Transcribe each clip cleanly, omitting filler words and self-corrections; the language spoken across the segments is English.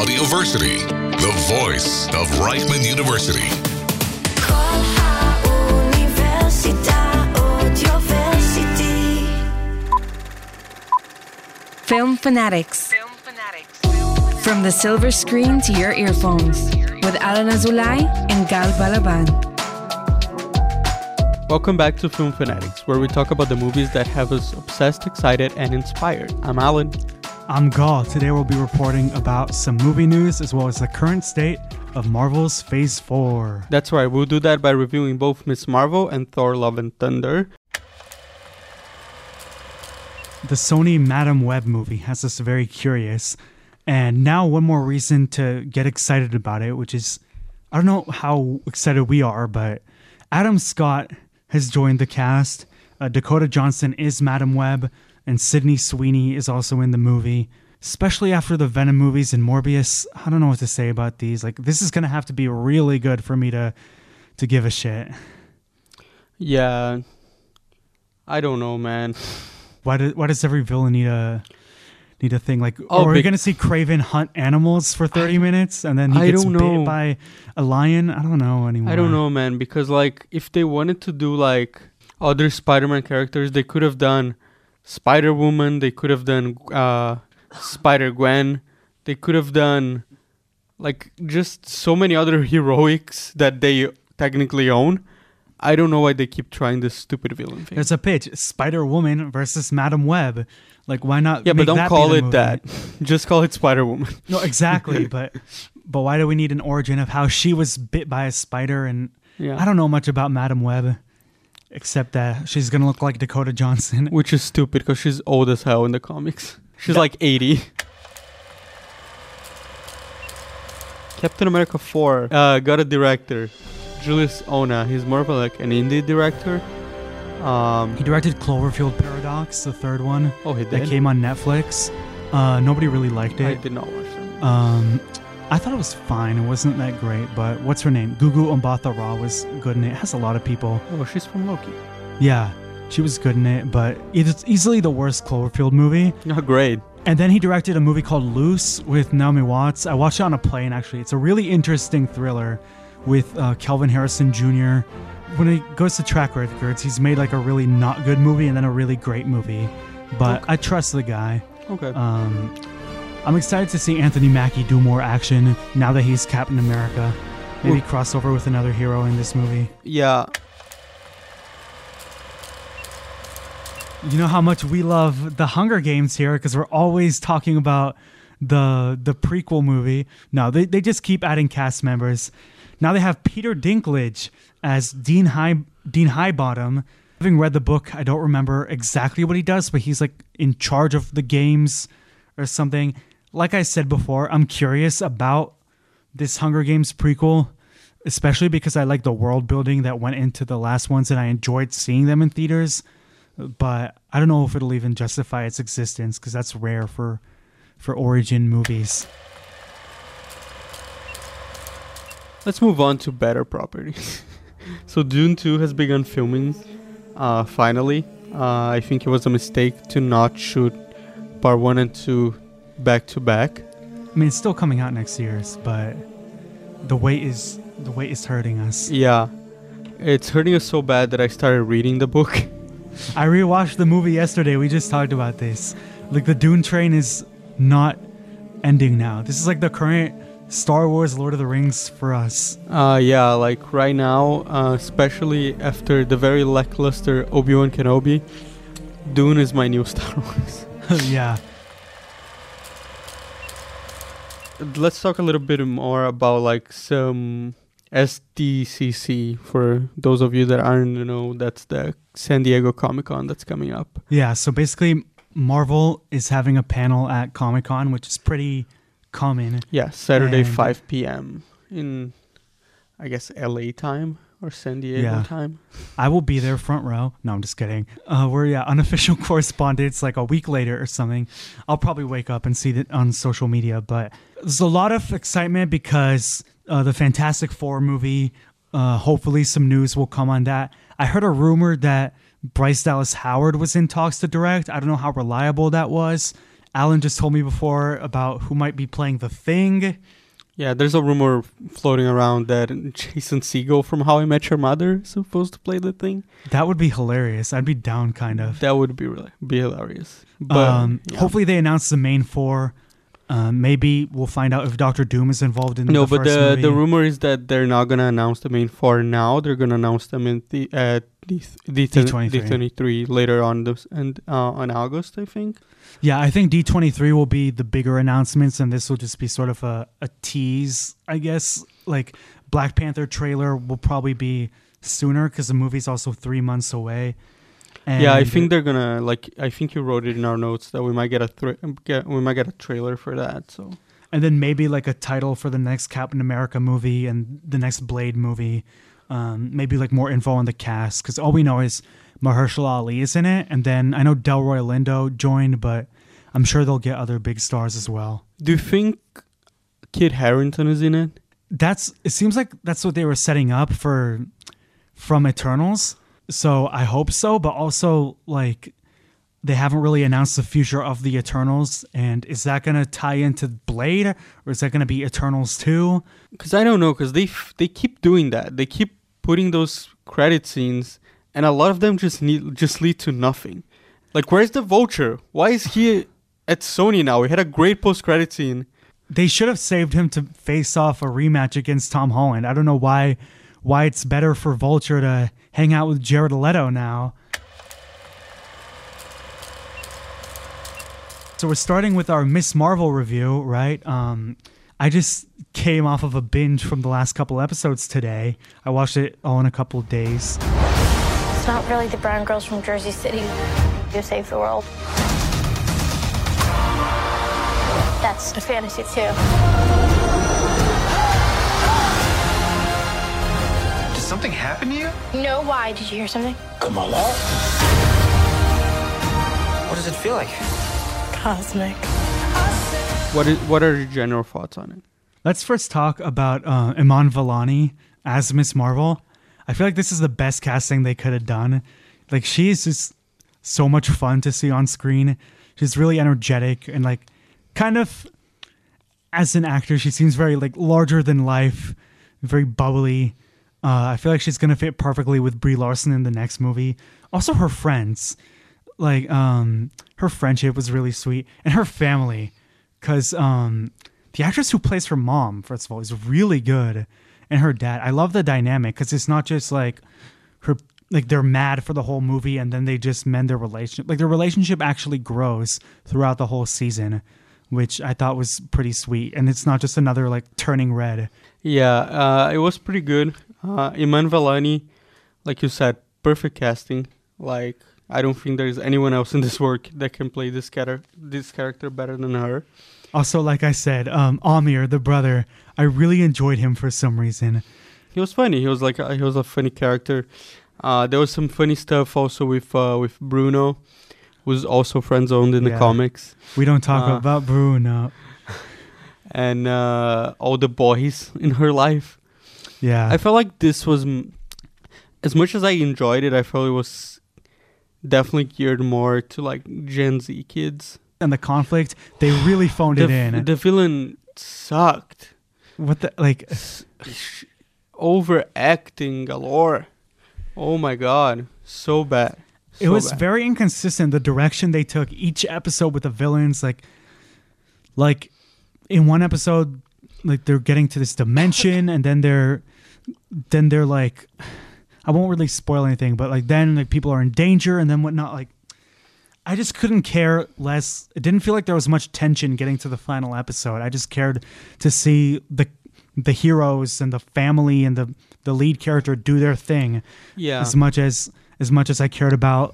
Audioversity, the voice of Reichman University. Film Fanatics. From the silver screen to your earphones, with Alan Azulai and Gal Balaban. Welcome back to Film Fanatics, where we talk about the movies that have us obsessed, excited, and inspired. I'm Alan. I'm Gal. Today we'll be reporting about some movie news as well as the current state of Marvel's Phase 4. That's right, we'll do that by reviewing both Ms. Marvel and Thor: Love and Thunder. The Sony Madame Web movie has us very curious, and now one more reason to get excited about it, which is, I don't know how excited we are, but Adam Scott has joined the cast. Dakota Johnson is Madame Web, and Sidney Sweeney is also in the movie. Especially after the Venom movies and Morbius, I don't know what to say about these. Like, this is going to have to be really good for me to give a shit. Yeah, I don't know, man. Why does every villain need a thing? Like, are we going to see Kraven hunt animals for 30 minutes and then he gets bit by a lion? I don't know anymore. I don't know, man, because like if they wanted to do like other Spider-Man characters, they could have done Spider Woman, they could have done Spider Gwen, they could have done like just so many other heroics that they technically own. I don't know why they keep trying this stupid villain thing. There's a pitch, Spider Woman versus Madame Web. Like, why not? Yeah, but don't call it that. Just call it Spider Woman. No, exactly. but why do we need an origin of how she was bit by a spider? And yeah. I don't know much about Madame Web, except that she's going to look like Dakota Johnson. Which is stupid because she's old as hell in the comics. She's like 80. Captain America 4 got a director. Julius Ona, he's more of like an indie director. He directed Cloverfield Paradox, the third one. Oh, he did? That came on Netflix. Nobody really liked it. I did not watch that. I thought it was fine. It wasn't that great, but what's her name? Gugu Mbatha-Raw was good in it. It has a lot of people. Oh, she's from Loki. Yeah, she was good in it, but it's easily the worst Cloverfield movie. Not great. And then he directed a movie called Loose with Naomi Watts. I watched it on a plane, actually. It's a really interesting thriller with Calvin Harrison Jr. When it goes to track records, he's made like a really not good movie and then a really great movie. But okay. I trust the guy. Okay. I'm excited to see Anthony Mackie do more action now that he's Captain America. Maybe cross over with another hero in this movie. Yeah. You know how much we love the Hunger Games here because we're always talking about the prequel movie. No, they just keep adding cast members. Now they have Peter Dinklage as Dean Highbottom. Having read the book, I don't remember exactly what he does, but he's like in charge of the games or something. Like I said before, I'm curious about this Hunger Games prequel, especially because I like the world building that went into the last ones and I enjoyed seeing them in theaters. But I don't know if it'll even justify its existence because that's rare for origin movies. Let's move on to better properties. So Dune 2 has begun filming, finally. I think it was a mistake to not shoot part 1 and 2 back to back. I mean, it's still coming out next year, but the wait is hurting us. Yeah, it's hurting us so bad that I started reading the book. I rewatched the movie yesterday. We just talked about this. Like, the Dune train is not ending now. This is like the current Star Wars, Lord of the Rings for us. Yeah, like right now, especially after the very lackluster Obi-Wan Kenobi, Dune is my new Star Wars. Yeah. Let's talk a little bit more about like some SDCC. For those of you that aren't, that's the San Diego Comic-Con that's coming up. Yeah, so basically Marvel is having a panel at Comic-Con, which is pretty common. Yeah, Saturday, 5 p.m. in, I guess, LA time or San Diego time. I will be there front row. No, I'm just kidding. We're unofficial correspondents like a week later or something. I'll probably wake up and see it on social media. But there's a lot of excitement because the Fantastic Four movie, hopefully some news will come on that. I heard a rumor that Bryce Dallas Howard was in talks to direct. I don't know how reliable that was. Alan just told me before about who might be playing the Thing. Yeah, there's a rumor floating around that Jason Segel from How I Met Your Mother is supposed to play the Thing. That would be hilarious. I'd be down, kind of. That would be hilarious. But yeah. Hopefully they announce the main four. Maybe we'll find out if Doctor Doom is involved in the first movie. No, but the rumor is that they're not going to announce the main four now. They're going to announce them in D23 later on on August, I think. Yeah, I think D23 will be the bigger announcements, and this will just be sort of a tease, I guess. Like, Black Panther trailer will probably be sooner because the movie's also 3 months away. And yeah, I think they're gonna I think you wrote it in our notes that we might get a trailer for that. So, and then maybe like a title for the next Captain America movie and the next Blade movie. Maybe like more info on the cast, because all we know is Mahershala Ali is in it, and then I know Delroy Lindo joined, but I'm sure they'll get other big stars as well. Do you think Kit Harington is in it? It seems like that's what they were setting up from Eternals, so I hope so. But also, like, they haven't really announced the future of the Eternals, and is that going to tie into Blade, or is that going to be Eternals 2? Because I don't know, because they keep doing that. They keep putting those credit scenes, and a lot of them just lead to nothing. Like, where's the Vulture? Why is he at Sony now? We had a great post-credit scene. They should have saved him to face off a rematch against Tom Holland. I don't know why it's better for Vulture to hang out with Jared Leto now. So we're starting with our Ms. Marvel review, right? I just came off of a binge from the last couple episodes today. I watched it all in a couple days. It's not really the brown girls from Jersey City who save the world. That's a fantasy too. Something happened to you? No, why? Did you hear something? Kamala? What does it feel like? Cosmic. What are your general thoughts on it? Let's first talk about Iman Vellani as Ms. Marvel. I feel like this is the best casting they could have done. Like, she is just so much fun to see on screen. She's really energetic and, like, kind of, as an actor, she seems very, like, larger than life, very bubbly. I feel like she's going to fit perfectly with Brie Larson in the next movie. Also, her friends. Like, her friendship was really sweet. And her family. Because the actress who plays her mom, first of all, is really good. And her dad. I love the dynamic. Because it's not just, like, they're mad for the whole movie. And then they just mend their relationship. Like, their relationship actually grows throughout the whole season. Which I thought was pretty sweet. And it's not just another, like, turning red. Yeah, it was pretty good. Iman Vellani, like you said, perfect casting. Like, I don't think there's anyone else in this work that can play this character better than her. Also, like I said, Amir, the brother, I really enjoyed him for some reason. He was funny. He was a funny character. There was some funny stuff also with Bruno, who's also friend zoned in the comics. We don't talk about Bruno. And all the boys in her life. Yeah, I felt like this was, as much as I enjoyed it, I felt it was definitely geared more to, like, Gen Z kids. And the conflict, they really phoned it in. The villain sucked. What the, like... Overacting galore. Oh my god, so bad. So it was very inconsistent, the direction they took each episode with the villains. Like in one episode... like they're getting to this dimension, and then they're like, I won't really spoil anything, but like then like people are in danger and then whatnot. Like, I just couldn't care less. It didn't feel like there was much tension getting to the final episode. I just cared to see the heroes and the family and the lead character do their thing. Yeah. As much as I cared about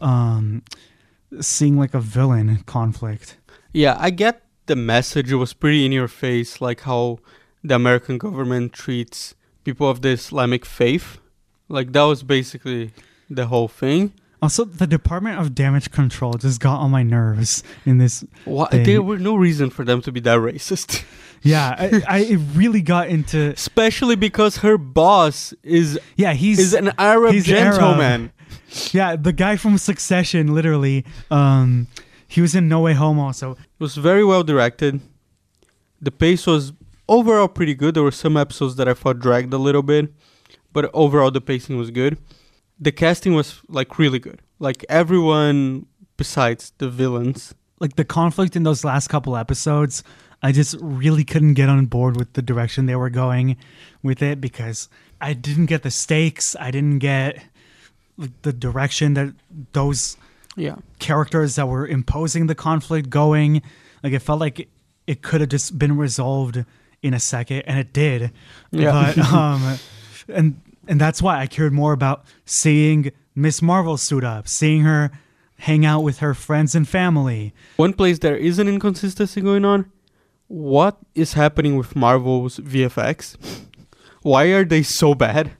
seeing like a villain conflict. Yeah, I get the message. It was pretty in your face, like how the American government treats people of the Islamic faith. Like, that was basically the whole thing. Also, the Department of Damage Control just got on my nerves in this. There were no reason for them to be that racist. Yeah, I really got into... Especially because her boss is an Arab gentleman. Arab. Yeah, the guy from Succession, literally... He was in No Way Home also. It was very well directed. The pace was overall pretty good. There were some episodes that I thought dragged a little bit, but overall the pacing was good. The casting was like really good. Like everyone besides the villains. Like the conflict in those last couple episodes, I just really couldn't get on board with the direction they were going with it because I didn't get the stakes. I didn't get the direction that those characters that were imposing the conflict going. Like it felt like it could have just been resolved in a second, and it did. Yeah. But, and that's why I cared more about seeing Ms. Marvel suit up, seeing her hang out with her friends and family. One place there is an inconsistency going on. What is happening with Marvel's VFX? Why are they so bad?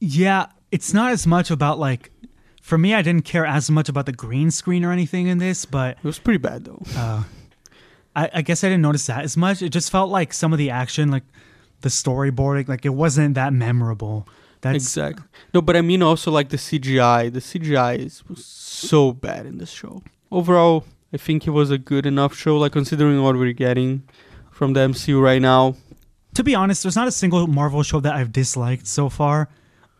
Yeah, it's not as much about like... For me, I didn't care as much about the green screen or anything in this, but... It was pretty bad, though. I guess I didn't notice that as much. It just felt like some of the action, like the storyboarding, like it wasn't that memorable. That's exactly. No, but I mean also like the CGI. The CGI was so bad in this show. Overall, I think it was a good enough show, like considering what we're getting from the MCU right now. To be honest, there's not a single Marvel show that I've disliked so far.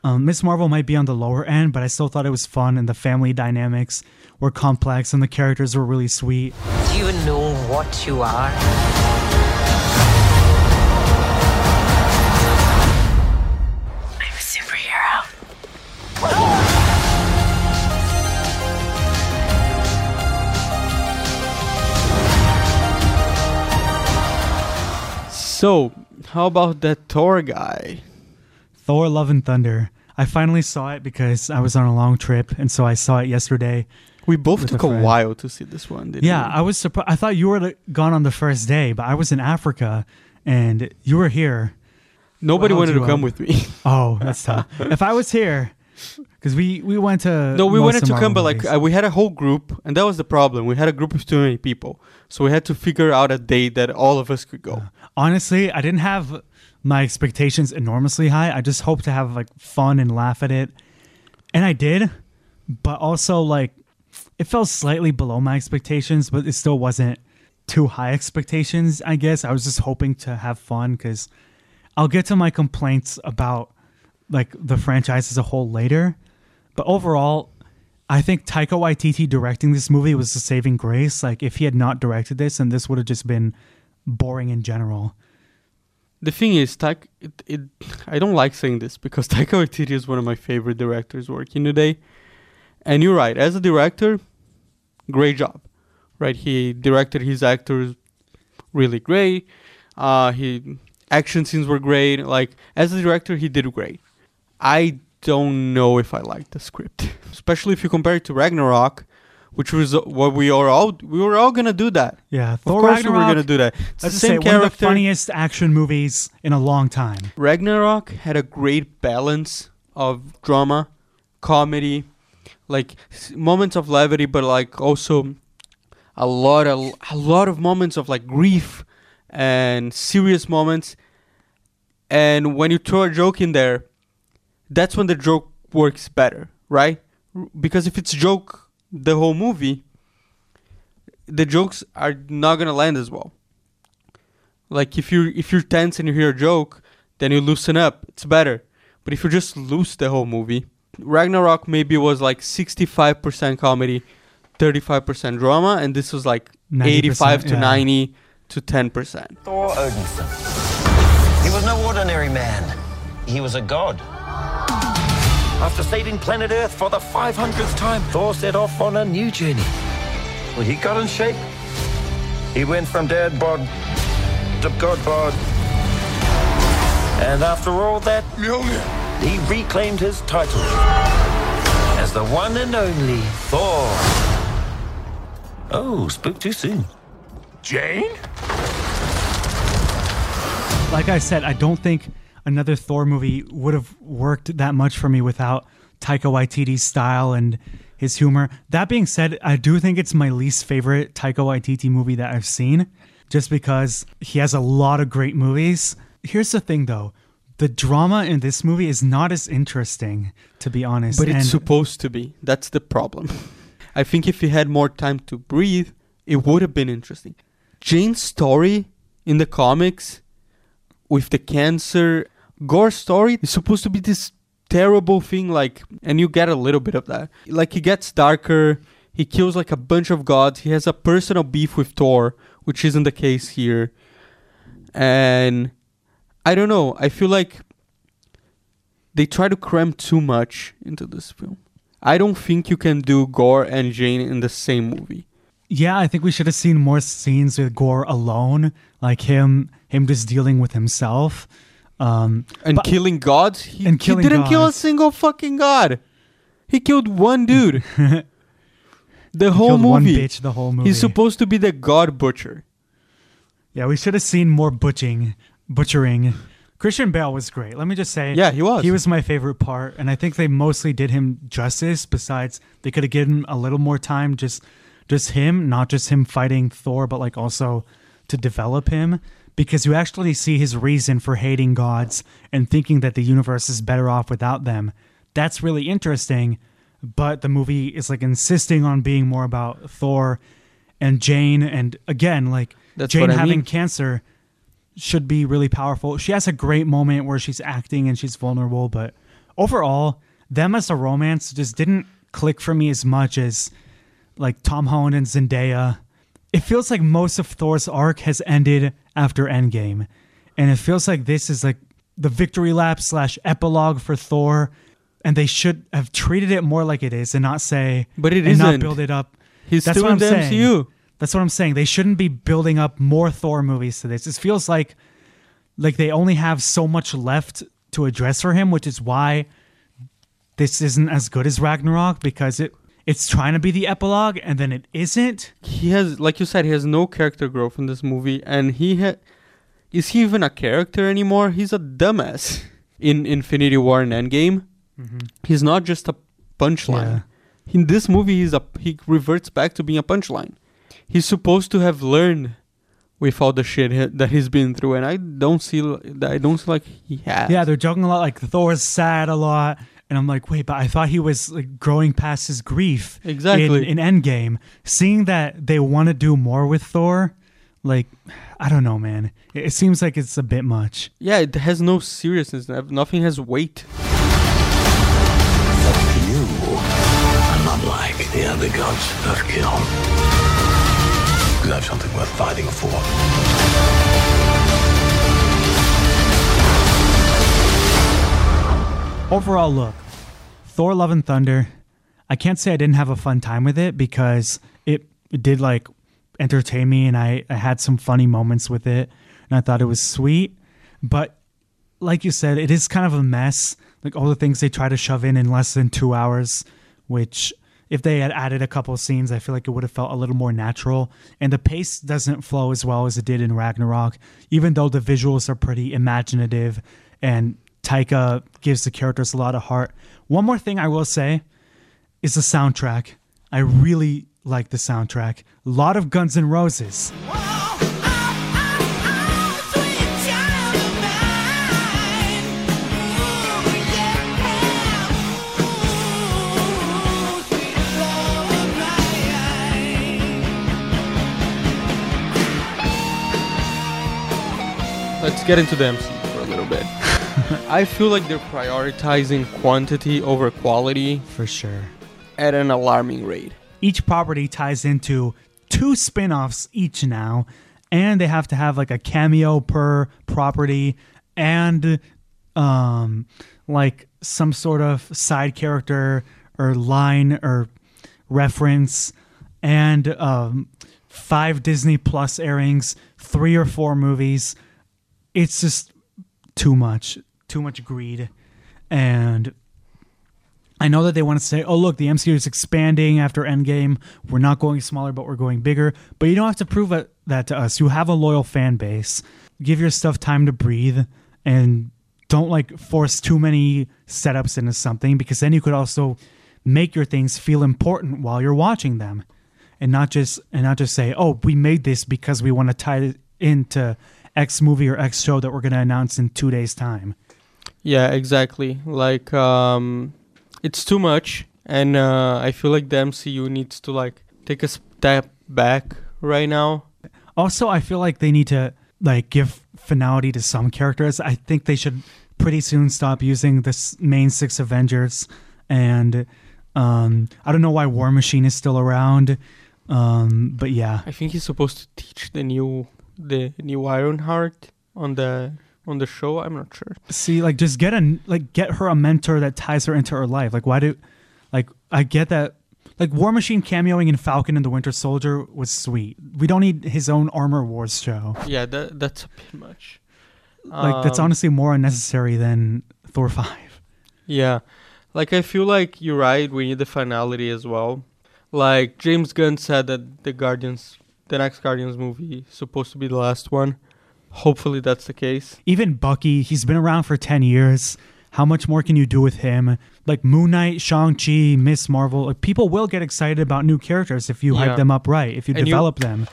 Ms. Marvel might be on the lower end, but I still thought it was fun and the family dynamics were complex and the characters were really sweet. Do you know what you are? I'm a superhero. Oh! So, how about that Thor guy? Thor: Love and Thunder. I finally saw it because I was on a long trip, and so I saw it yesterday. We both took a while to see this one, didn't we? Yeah, I was surprised. I thought you were gone on the first day, but I was in Africa, and you were here. Nobody wanted to come with me. Oh, that's tough. If I was here, because we went to... No, we wanted to come, but like we had a whole group, and that was the problem. We had a group of too many people, so we had to figure out a day that all of us could go. Honestly, I didn't have... my expectations enormously high. I just hope to have like fun and laugh at it. And I did, but also like it fell slightly below my expectations, but it still wasn't too high expectations, I guess. I was just hoping to have fun because I'll get to my complaints about like the franchise as a whole later. But overall, I think Taika Waititi directing this movie was the saving grace. Like if he had not directed this, and this would have just been boring in general. The thing is, I don't like saying this because Taika Waititi is one of my favorite directors working today. And you're right. As a director, great job, right? He directed his actors really great. He action scenes were great. Like, as a director, he did great. I don't know if I like the script, especially if you compare it to Ragnarok, which was what we were all going to do that. Yeah, Thor of course Ragnarok, we were going to do that. It's the same character. One of the funniest action movies in a long time. Ragnarok had a great balance of drama, comedy, like moments of levity, but like also a lot of moments of like grief and serious moments. And when you throw a joke in there, that's when the joke works better, right? Because if it's joke the whole movie, the jokes are not gonna land as well. Like if you're tense and you hear a joke, then you loosen up, it's better. But if you just loose the whole movie, Ragnarok maybe was like 65% comedy, 35% drama, and this was like 85 to 90 to 10%. Thor Odinson. He was no ordinary man. He was a god. After saving planet Earth for the 500th time, Thor set off on a new journey. Well, he got in shape. He went from dad bod to god bod. And after all that, he reclaimed his title as the one and only Thor. Oh, spoke too soon. Jane? Like I said, I don't think another Thor movie would have worked that much for me without Taika Waititi's style and his humor. That being said, I do think it's my least favorite Taika Waititi movie that I've seen, just because he has a lot of great movies. Here's the thing, though. The drama in this movie is not as interesting, to be honest. But it's supposed to be. That's the problem. I think if he had more time to breathe, it would have been interesting. Jane's story in the comics with the cancer, Gore's story is supposed to be this terrible thing, like, and you get a little bit of that. Like, he gets darker, he kills like a bunch of gods, he has a personal beef with Thor, which isn't the case here. And I don't know, I feel like they try to cram too much into this film. I don't think you can do Gore and Jane in the same movie. Yeah, I think we should have seen more scenes with Gore alone, like him just dealing with himself. And killing gods. He didn't kill a single fucking god. He killed one dude. The whole movie. He's supposed to be the god butcher. Yeah, we should have seen more butchering. Christian Bale was great. Let me just say, yeah, he was. He was my favorite part, and I think they mostly did him justice. Besides, they could have given him a little more time, just him, not just him fighting Thor, but like also to develop him, because you actually see his reason for hating gods and thinking that the universe is better off without them. That's really interesting, but the movie is like insisting on being more about Thor and Jane, and again, like Jane having cancer should be really powerful. She has a great moment where she's acting and she's vulnerable, but overall, them as a romance just didn't click for me as much as like Tom Holland and Zendaya. It feels like most of Thor's arc has ended after Endgame, and it feels like this is like the victory lap / epilogue for Thor, and they should have treated it more like it is and not say, but it is not build it up. He's That's still what in I'm the saying. MCU. That's what I'm saying. They shouldn't be building up more Thor movies to this. It feels like they only have so much left to address for him, which is why this isn't as good as Ragnarok, because it's trying to be the epilogue and then it isn't. He has, like you said, he has no character growth in this movie, and is he even a character anymore? He's a dumbass in Infinity War and Endgame. Mm-hmm. He's not just a punchline. Yeah. In this movie, he reverts back to being a punchline. He's supposed to have learned with all the shit that he's been through, and I don't see like he has. Yeah, they're joking a lot, like Thor's sad a lot, and I'm like, wait, but I thought he was like growing past his grief. Exactly. In Endgame, seeing that they want to do more with Thor, like, I don't know, man. It seems like it's a bit much. Yeah, it has no seriousness. Nothing has weight. You are not like the other gods I've killed. I have something worth fighting for. Overall look, Thor: Love and Thunder, I can't say I didn't have a fun time with it, because it did like entertain me, and I had some funny moments with it, and I thought it was sweet. But like you said, it is kind of a mess. Like all the things they try to shove in less than 2 hours, which... if they had added a couple of scenes, I feel like it would have felt a little more natural. And the pace doesn't flow as well as it did in Ragnarok, even though the visuals are pretty imaginative and Taika gives the characters a lot of heart. One more thing I will say is the soundtrack. I really like the soundtrack. A lot of Guns N' Roses. Let's get into the MCU for a little bit. I feel like they're prioritizing quantity over quality. For sure. At an alarming rate. Each property ties into 2 spin-offs each now, and they have to have like a cameo per property, and like some sort of side character or line or reference, and 5 Disney Plus airings, 3 or 4 movies. It's just too much greed. And I know that they want to say, oh, look, the MCU is expanding after Endgame. We're not going smaller, but we're going bigger. But you don't have to prove that to us. You have a loyal fan base. Give your stuff time to breathe, and don't like force too many setups into something, because then you could also make your things feel important while you're watching them, and not just say, oh, we made this because we want to tie it into X movie or X show that we're going to announce in 2 days' time. Yeah, exactly. Like, it's too much. And I feel like the MCU needs to like take a step back right now. Also, I feel like they need to like give finality to some characters. I think they should pretty soon stop using this main six Avengers. And I don't know why War Machine is still around. But yeah, I think he's supposed to teach the new Ironheart on the show. I'm not sure. See, like just get her a mentor that ties her into her life. Like, why do, like, I get that. Like War Machine cameoing in Falcon and the Winter Soldier was sweet. We don't need his own Armor Wars show. Yeah, that's a bit much. Like that's honestly more unnecessary than Thor 5. Yeah, like I feel like you're right. We need the finality as well. Like James Gunn said that the next Guardians movie is supposed to be the last one. Hopefully that's the case. Even Bucky, he's been around for 10 years. How much more can you do with him? Like Moon Knight, Shang-Chi, Ms. Marvel. Like people will get excited about new characters if you hype them up right, if you develop them.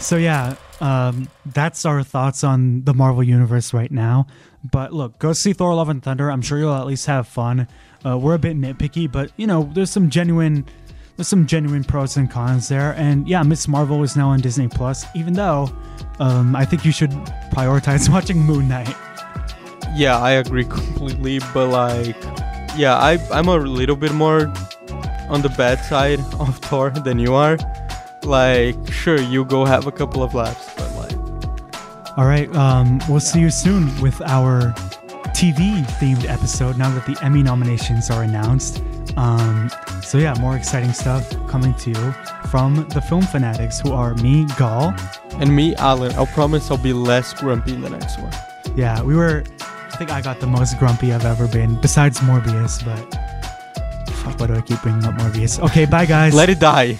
So yeah, that's our thoughts on the Marvel Universe right now. But look, go see Thor: Love and Thunder. I'm sure you'll at least have fun. We're a bit nitpicky, but you know, there's some genuine pros and cons there. And yeah, Ms. Marvel is now on Disney Plus, even though I think you should prioritize watching Moon Knight. Yeah, I agree completely. But like, yeah, I'm a little bit more on the bad side of Thor than you are. Like, sure, you go have a couple of laughs, but like... All right, we'll see you soon with our TV-themed episode now that the Emmy nominations are announced. So yeah, more exciting stuff coming to you from the Film Fanatics, who are me, Gal. And me, Alan. I'll promise I'll be less grumpy in the next one. Yeah, I think I got the most grumpy I've ever been, besides Morbius, but... Fuck, why do I keep bringing up Morbius? Okay, bye, guys. Let it die.